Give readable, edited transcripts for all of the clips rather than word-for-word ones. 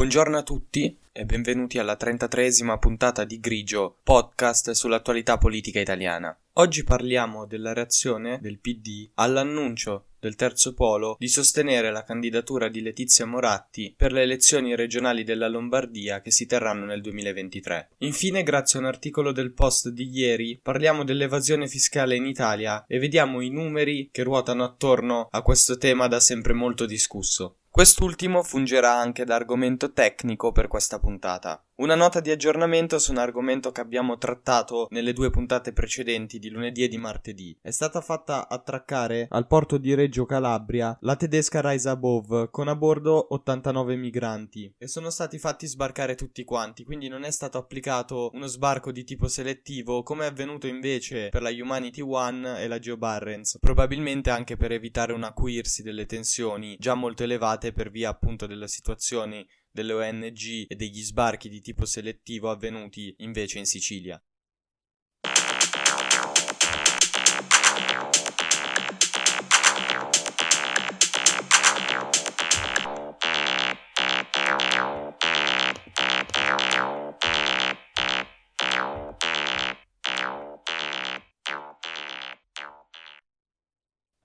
Buongiorno a tutti e benvenuti alla 33esima puntata di Grigio Podcast sull'attualità politica italiana. Oggi parliamo della reazione del PD all'annuncio del Terzo Polo di sostenere la candidatura di Letizia Moratti per le elezioni regionali della Lombardia che si terranno nel 2023. Infine, grazie a un articolo del Post di ieri, parliamo dell'evasione fiscale in Italia e vediamo i numeri che ruotano attorno a questo tema da sempre molto discusso. Quest'ultimo fungerà anche da argomento tecnico per questa puntata. Una nota di aggiornamento su un argomento che abbiamo trattato nelle due puntate precedenti di lunedì e di martedì. È stata fatta attraccare al porto di Reggio Calabria la tedesca Rise Above con a bordo 89 migranti e sono stati fatti sbarcare tutti quanti, quindi non è stato applicato uno sbarco di tipo selettivo come è avvenuto invece per la Humanity One e la Geobarrens, probabilmente anche per evitare un acuirsi delle tensioni già molto elevate per via appunto della situazione delle ONG e degli sbarchi di tipo selettivo avvenuti invece in Sicilia.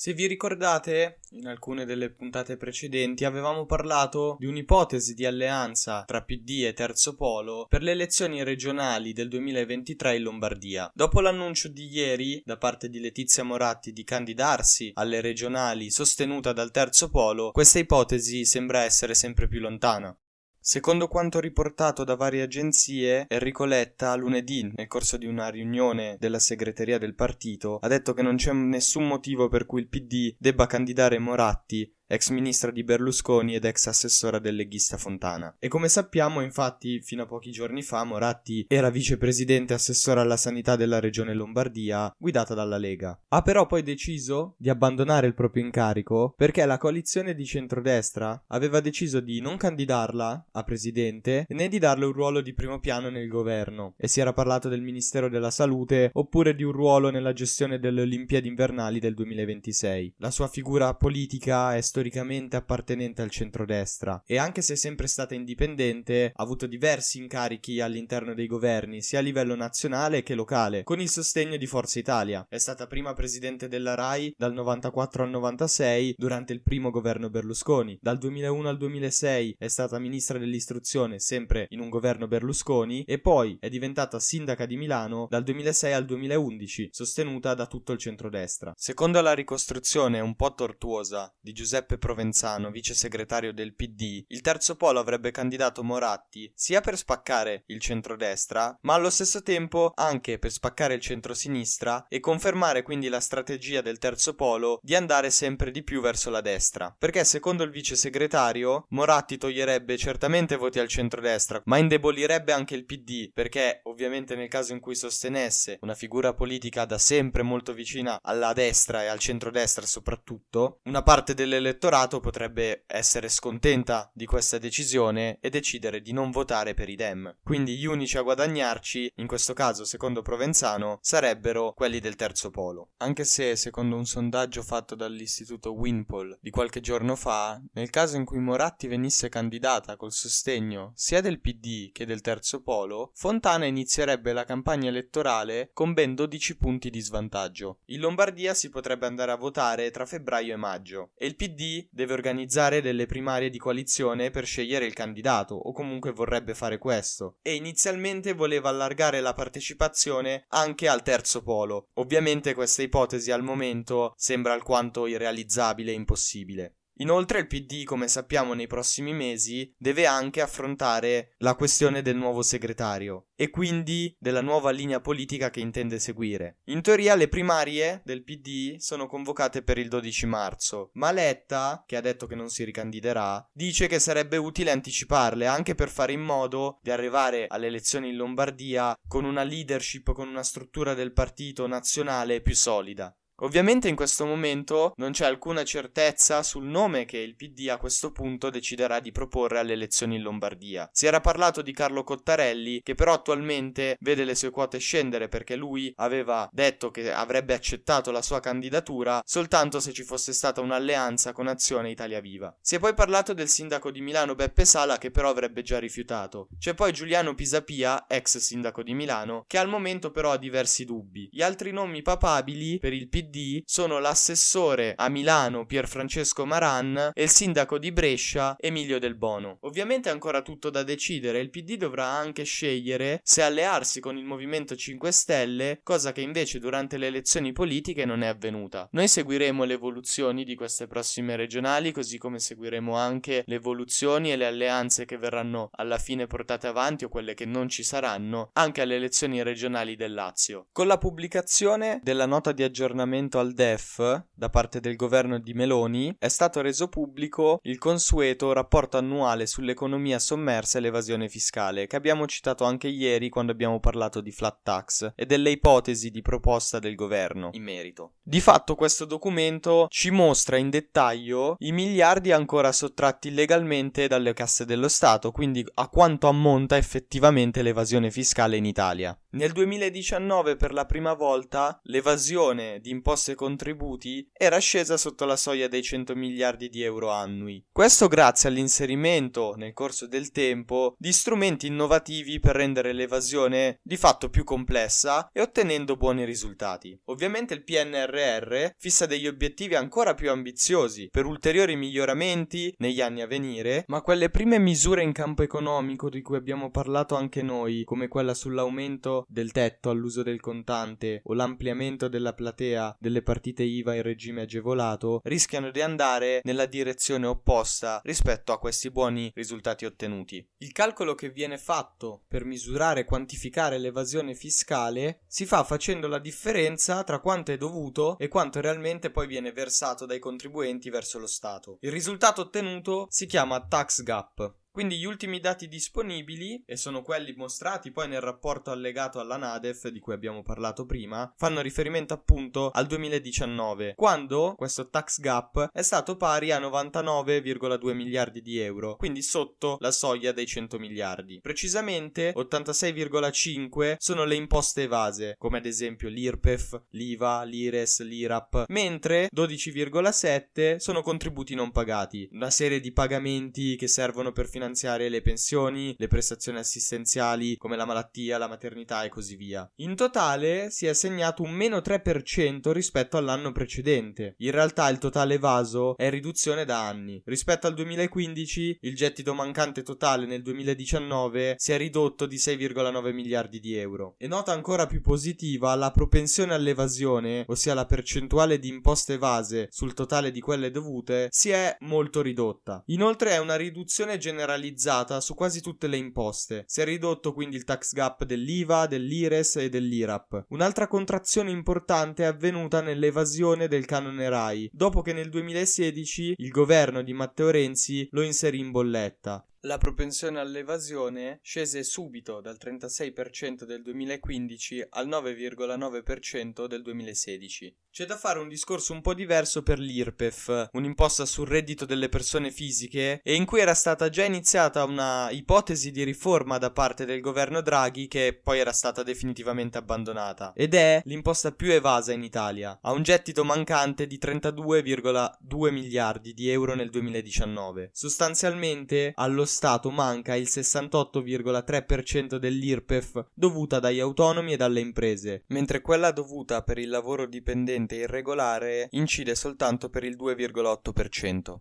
Se vi ricordate, in alcune delle puntate precedenti avevamo parlato di un'ipotesi di alleanza tra PD e Terzo Polo per le elezioni regionali del 2023 in Lombardia. Dopo l'annuncio di ieri da parte di Letizia Moratti di candidarsi alle regionali sostenuta dal Terzo Polo, questa ipotesi sembra essere sempre più lontana. Secondo quanto riportato da varie agenzie, Enrico Letta lunedì, nel corso di una riunione della segreteria del partito, ha detto che non c'è nessun motivo per cui il PD debba candidare Moratti, ex ministra di Berlusconi ed ex assessora del leghista Fontana. E come sappiamo, infatti, fino a pochi giorni fa Moratti era vicepresidente assessora alla sanità della regione Lombardia, guidata dalla Lega. Ha però poi deciso di abbandonare il proprio incarico perché la coalizione di centrodestra aveva deciso di non candidarla a presidente né di darle un ruolo di primo piano nel governo, e si era parlato del Ministero della Salute oppure di un ruolo nella gestione delle Olimpiadi invernali del 2026. La sua figura politica è storicamente appartenente al centrodestra e, anche se è sempre stata indipendente, ha avuto diversi incarichi all'interno dei governi sia a livello nazionale che locale con il sostegno di Forza Italia. È stata prima presidente della RAI dal 94 al 96 durante il primo governo Berlusconi, dal 2001 al 2006 è stata ministra dell'istruzione sempre in un governo Berlusconi e poi è diventata sindaca di Milano dal 2006 al 2011 sostenuta da tutto il centrodestra. Secondo la ricostruzione un po' tortuosa di Giuseppe Provenzano, vice segretario del PD, il Terzo Polo avrebbe candidato Moratti sia per spaccare il centrodestra, ma allo stesso tempo anche per spaccare il centrosinistra e confermare quindi la strategia del Terzo Polo di andare sempre di più verso la destra. Perché secondo il vice segretario Moratti toglierebbe certamente voti al centrodestra, ma indebolirebbe anche il PD, perché ovviamente nel caso in cui sostenesse una figura politica da sempre molto vicina alla destra e al centrodestra soprattutto, una parte delle l'elettorato potrebbe essere scontenta di questa decisione e decidere di non votare per i Dem. Quindi gli unici a guadagnarci, in questo caso secondo Provenzano, sarebbero quelli del Terzo Polo. Anche se, secondo un sondaggio fatto dall'istituto Winpol di qualche giorno fa, nel caso in cui Moratti venisse candidata col sostegno sia del PD che del Terzo Polo, Fontana inizierebbe la campagna elettorale con ben 12 punti di svantaggio. In Lombardia si potrebbe andare a votare tra febbraio e maggio e il PD deve organizzare delle primarie di coalizione per scegliere il candidato, o comunque vorrebbe fare questo, e inizialmente voleva allargare la partecipazione anche al Terzo Polo. Ovviamente questa ipotesi al momento sembra alquanto irrealizzabile e impossibile. Inoltre il PD, come sappiamo, nei prossimi mesi deve anche affrontare la questione del nuovo segretario e quindi della nuova linea politica che intende seguire. In teoria le primarie del PD sono convocate per il 12 marzo, ma Letta, che ha detto che non si ricandiderà, dice che sarebbe utile anticiparle anche per fare in modo di arrivare alle elezioni in Lombardia con una leadership, con una struttura del partito nazionale più solida. Ovviamente in questo momento non c'è alcuna certezza sul nome che il PD a questo punto deciderà di proporre alle elezioni in Lombardia. Si era parlato di Carlo Cottarelli, che però attualmente vede le sue quote scendere perché lui aveva detto che avrebbe accettato la sua candidatura soltanto se ci fosse stata un'alleanza con Azione Italia Viva. Si è poi parlato del sindaco di Milano Beppe Sala, che però avrebbe già rifiutato. C'è poi Giuliano Pisapia, ex sindaco di Milano, che al momento però ha diversi dubbi. Gli altri nomi papabili per il PD sono l'assessore a Milano Pierfrancesco Maran e il sindaco di Brescia Emilio Del Bono. Ovviamente è ancora tutto da decidere, il PD dovrà anche scegliere se allearsi con il Movimento 5 Stelle, cosa che invece durante le elezioni politiche non è avvenuta. Noi seguiremo le evoluzioni di queste prossime regionali, così come seguiremo anche le evoluzioni e le alleanze che verranno alla fine portate avanti o quelle che non ci saranno, anche alle elezioni regionali del Lazio. Con la pubblicazione della nota di aggiornamento al DEF da parte del governo di Meloni è stato reso pubblico il consueto rapporto annuale sull'economia sommersa e l'evasione fiscale, che abbiamo citato anche ieri quando abbiamo parlato di flat tax e delle ipotesi di proposta del governo in merito. Di fatto questo documento ci mostra in dettaglio i miliardi ancora sottratti illegalmente dalle casse dello Stato, quindi a quanto ammonta effettivamente l'evasione fiscale in Italia. Nel 2019 per la prima volta l'evasione di imposte e contributi era scesa sotto la soglia dei 100 miliardi di euro annui. Questo grazie all'inserimento nel corso del tempo di strumenti innovativi per rendere l'evasione di fatto più complessa e ottenendo buoni risultati. Ovviamente il PNRR fissa degli obiettivi ancora più ambiziosi per ulteriori miglioramenti negli anni a venire, ma quelle prime misure in campo economico di cui abbiamo parlato anche noi, come quella sull'aumento del tetto all'uso del contante o l'ampliamento della platea delle partite IVA in regime agevolato, rischiano di andare nella direzione opposta rispetto a questi buoni risultati ottenuti. Il calcolo che viene fatto per misurare e quantificare l'evasione fiscale si fa facendo la differenza tra quanto è dovuto e quanto realmente poi viene versato dai contribuenti verso lo Stato. Il risultato ottenuto si chiama Tax Gap. Quindi gli ultimi dati disponibili, e sono quelli mostrati poi nel rapporto allegato alla Nadef di cui abbiamo parlato prima, fanno riferimento appunto al 2019, quando questo tax gap è stato pari a 99,2 miliardi di euro, quindi sotto la soglia dei 100 miliardi. Precisamente 86,5 sono le imposte evase, come ad esempio l'IRPEF, l'IVA, l'IRES, l'IRAP, mentre 12,7 sono contributi non pagati, una serie di pagamenti che servono per finanziare le pensioni, le prestazioni assistenziali come la malattia, la maternità e così via. In totale si è assegnato un meno 3% rispetto all'anno precedente. In realtà il totale evaso è in riduzione da anni. Rispetto al 2015 il gettito mancante totale nel 2019 si è ridotto di 6,9 miliardi di euro. E nota ancora più positiva la propensione all'evasione, ossia la percentuale di imposte evase sul totale di quelle dovute, si è molto ridotta. Inoltre è una riduzione generalizzata su quasi tutte le imposte. Si è ridotto quindi il tax gap dell'IVA, dell'IRES e dell'IRAP. Un'altra contrazione importante è avvenuta nell'evasione del canone Rai, dopo che nel 2016 il governo di Matteo Renzi lo inserì in bolletta. La propensione all'evasione scese subito dal 36% del 2015 al 9,9% del 2016. C'è da fare un discorso un po' diverso per l'IRPEF, un'imposta sul reddito delle persone fisiche, e in cui era stata già iniziata una ipotesi di riforma da parte del governo Draghi che poi era stata definitivamente abbandonata, ed è l'imposta più evasa in Italia. Ha un gettito mancante di 32,2 miliardi di euro nel 2019. Sostanzialmente allo Stato manca il 68,3% dell'IRPEF dovuta dagli autonomi e dalle imprese, mentre quella dovuta per il lavoro dipendente irregolare incide soltanto per il 2,8%.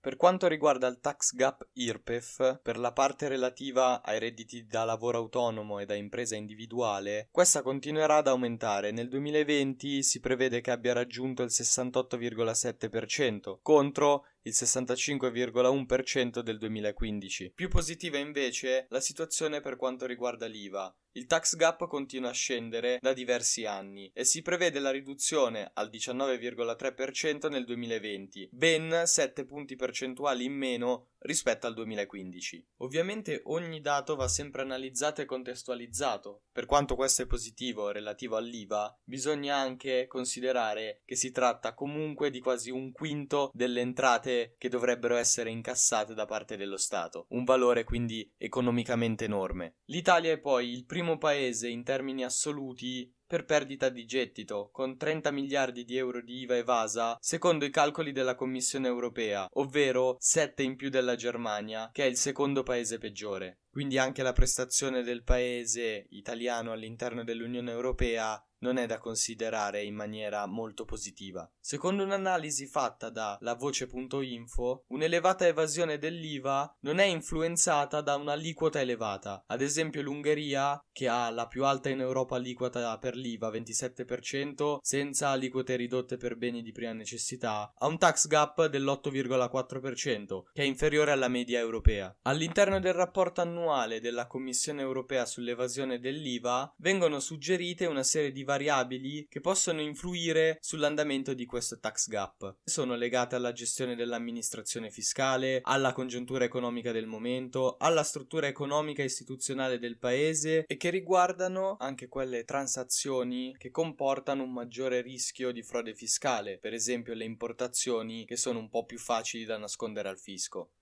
Per quanto riguarda il tax gap IRPEF, per la parte relativa ai redditi da lavoro autonomo e da impresa individuale, questa continuerà ad aumentare. Nel 2020 si prevede che abbia raggiunto il 68,7% contro il 65,1% del 2015. Più positiva invece la situazione per quanto riguarda l'IVA. Il tax gap continua a scendere da diversi anni e si prevede la riduzione al 19,3% nel 2020, ben 7 punti percentuali in meno rispetto al 2015. Ovviamente ogni dato va sempre analizzato e contestualizzato. Per quanto questo è positivo relativo all'IVA, bisogna anche considerare che si tratta comunque di quasi un quinto delle entrate che dovrebbero essere incassate da parte dello Stato, un valore quindi economicamente enorme. L'Italia è poi il primo paese in termini assoluti per perdita di gettito, con 30 miliardi di euro di IVA evasa secondo i calcoli della Commissione Europea, ovvero 7 in più della Germania, che è il secondo paese peggiore. Quindi anche la prestazione del paese italiano all'interno dell'Unione Europea non è da considerare in maniera molto positiva. Secondo un'analisi fatta da La Voce.info, un'elevata evasione dell'IVA non è influenzata da un'aliquota elevata. Ad esempio l'Ungheria, che ha la più alta in Europa aliquota per l'IVA, 27%, senza aliquote ridotte per beni di prima necessità, ha un tax gap dell'8,4%, che è inferiore alla media europea. All'interno del rapporto annuale della Commissione Europea sull'evasione dell'IVA vengono suggerite una serie di variabili che possono influire sull'andamento di questo tax gap. Sono legate alla gestione dell'amministrazione fiscale, alla congiuntura economica del momento, alla struttura economica e istituzionale del paese e che riguardano anche quelle transazioni che comportano un maggiore rischio di frode fiscale, per esempio le importazioni che sono un po' più facili da nascondere al fisco.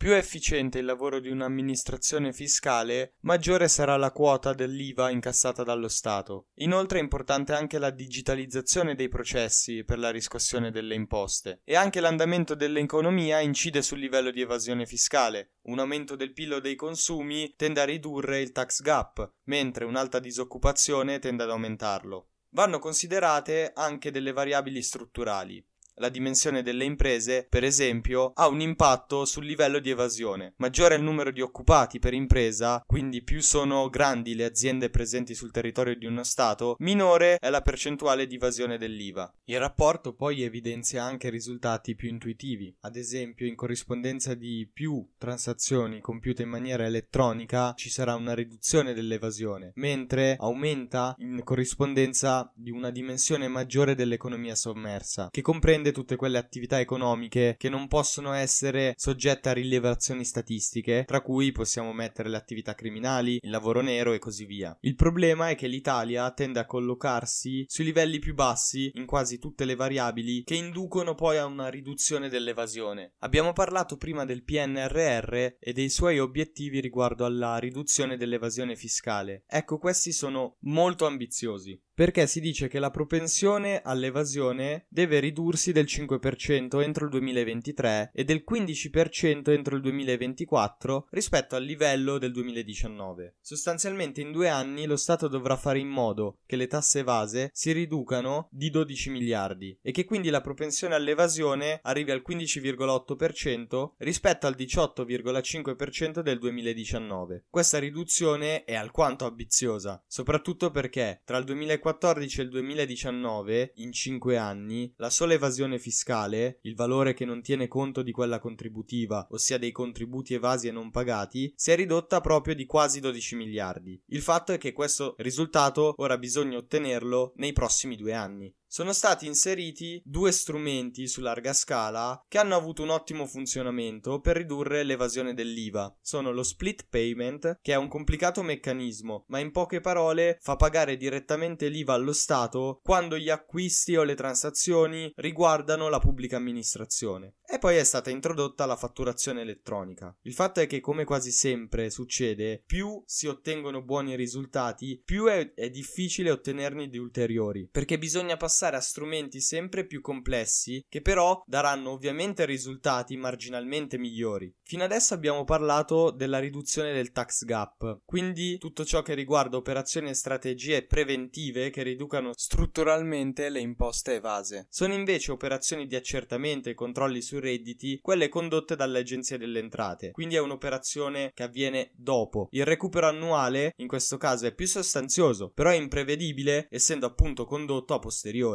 Più è efficiente il lavoro di un'amministrazione fiscale, maggiore sarà la quota dell'IVA incassata dallo Stato. Inoltre è importante anche la digitalizzazione dei processi per la riscossione delle imposte. E anche l'andamento dell'economia incide sul livello di evasione fiscale. Un aumento del PIL o dei consumi tende a ridurre il tax gap, mentre un'alta disoccupazione tende ad aumentarlo. Vanno considerate anche delle variabili strutturali. La dimensione delle imprese, per esempio, ha un impatto sul livello di evasione. Maggiore è il numero di occupati per impresa, quindi più sono grandi le aziende presenti sul territorio di uno Stato, minore è la percentuale di evasione dell'IVA. Il rapporto poi evidenzia anche risultati più intuitivi. Ad esempio, in corrispondenza di più transazioni compiute in maniera elettronica ci sarà una riduzione dell'evasione, mentre aumenta in corrispondenza di una dimensione maggiore dell'economia sommersa, che comprende tutte quelle attività economiche che non possono essere soggette a rilevazioni statistiche, tra cui possiamo mettere le attività criminali, il lavoro nero e così via. Il problema è che l'Italia tende a collocarsi sui livelli più bassi in quasi tutte le variabili che inducono poi a una riduzione dell'evasione. Abbiamo parlato prima del PNRR e dei suoi obiettivi riguardo alla riduzione dell'evasione fiscale. Ecco, questi sono molto ambiziosi, perché si dice che la propensione all'evasione deve ridursi del 5% entro il 2023 e del 15% entro il 2024 rispetto al livello del 2019. Sostanzialmente in 2 anni lo Stato dovrà fare in modo che le tasse evase si riducano di 12 miliardi e che quindi la propensione all'evasione arrivi al 15,8% rispetto al 18,5% del 2019. Questa riduzione è alquanto ambiziosa, soprattutto perché tra il 2014 e il 2019, in 5 anni, la sola evasione fiscale, il valore che non tiene conto di quella contributiva, ossia dei contributi evasi e non pagati, si è ridotta proprio di quasi 12 miliardi. Il fatto è che questo risultato ora bisogna ottenerlo nei prossimi 2 anni. Sono stati inseriti 2 strumenti su larga scala che hanno avuto un ottimo funzionamento per ridurre l'evasione dell'IVA. Sono lo split payment, che è un complicato meccanismo, ma in poche parole fa pagare direttamente l'IVA allo Stato quando gli acquisti o le transazioni riguardano la pubblica amministrazione. E poi è stata introdotta la fatturazione elettronica. Il fatto è che, come quasi sempre succede, più si ottengono buoni risultati, più è difficile ottenerne di ulteriori, perché bisogna passare a strumenti sempre più complessi che però daranno ovviamente risultati marginalmente migliori. Fino adesso abbiamo parlato della riduzione del tax gap, quindi tutto ciò che riguarda operazioni e strategie preventive che riducano strutturalmente le imposte evase. Sono invece operazioni di accertamento e controlli sui redditi quelle condotte dalle agenzie delle entrate, quindi è un'operazione che avviene dopo. Il recupero annuale in questo caso è più sostanzioso, però è imprevedibile essendo appunto condotto a posteriori.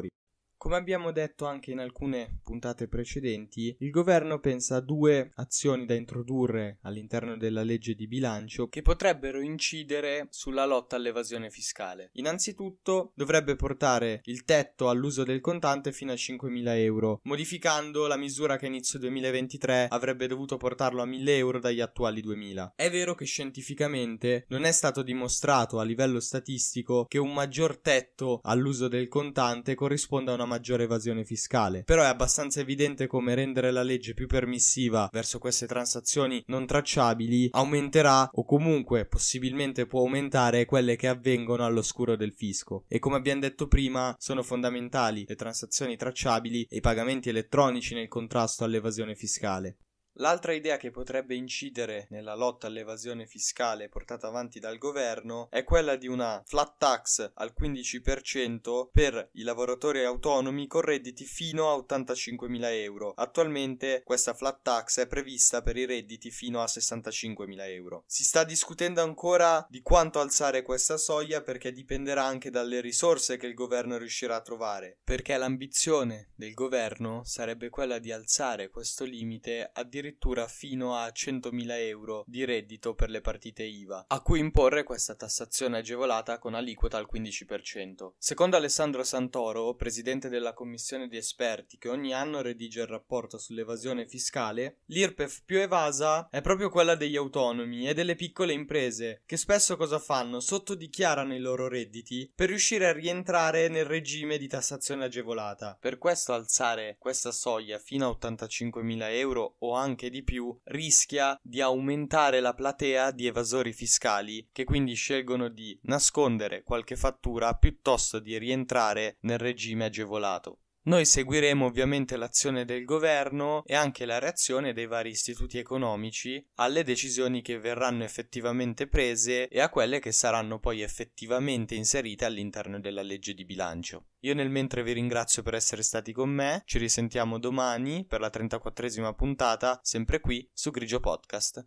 Come abbiamo detto anche in alcune puntate precedenti, il governo pensa a due azioni da introdurre all'interno della legge di bilancio che potrebbero incidere sulla lotta all'evasione fiscale. Innanzitutto dovrebbe portare il tetto all'uso del contante fino a 5.000 euro, modificando la misura che a inizio 2023 avrebbe dovuto portarlo a 1.000 euro dagli attuali 2.000. È vero che scientificamente non è stato dimostrato a livello statistico che un maggior tetto all'uso del contante corrisponda a una maggiore evasione fiscale, però è abbastanza evidente come rendere la legge più permissiva verso queste transazioni non tracciabili aumenterà, o comunque possibilmente può aumentare, quelle che avvengono all'oscuro del fisco. E come abbiamo detto prima, sono fondamentali le transazioni tracciabili e i pagamenti elettronici nel contrasto all'evasione fiscale. L'altra idea che potrebbe incidere nella lotta all'evasione fiscale portata avanti dal governo è quella di una flat tax al 15% per i lavoratori autonomi con redditi fino a 85.000 euro. Attualmente questa flat tax è prevista per i redditi fino a 65.000 euro. Si sta discutendo ancora di quanto alzare questa soglia, perché dipenderà anche dalle risorse che il governo riuscirà a trovare, perché l'ambizione del governo sarebbe quella di alzare questo limite addirittura fino a 100.000 euro di reddito per le partite IVA, a cui imporre questa tassazione agevolata con aliquota al 15%. Secondo Alessandro Santoro, presidente della commissione di esperti che ogni anno redige il rapporto sull'evasione fiscale, l'IRPEF più evasa è proprio quella degli autonomi e delle piccole imprese, che spesso cosa fanno? Sottodichiarano i loro redditi per riuscire a rientrare nel regime di tassazione agevolata. Per questo alzare questa soglia fino a 85.000 euro o anche di più rischia di aumentare la platea di evasori fiscali, che quindi scelgono di nascondere qualche fattura piuttosto di rientrare nel regime agevolato. Noi seguiremo ovviamente l'azione del governo e anche la reazione dei vari istituti economici alle decisioni che verranno effettivamente prese e a quelle che saranno poi effettivamente inserite all'interno della legge di bilancio. Io nel mentre vi ringrazio per essere stati con me, ci risentiamo domani per la 34esima puntata, sempre qui su Grigio Podcast.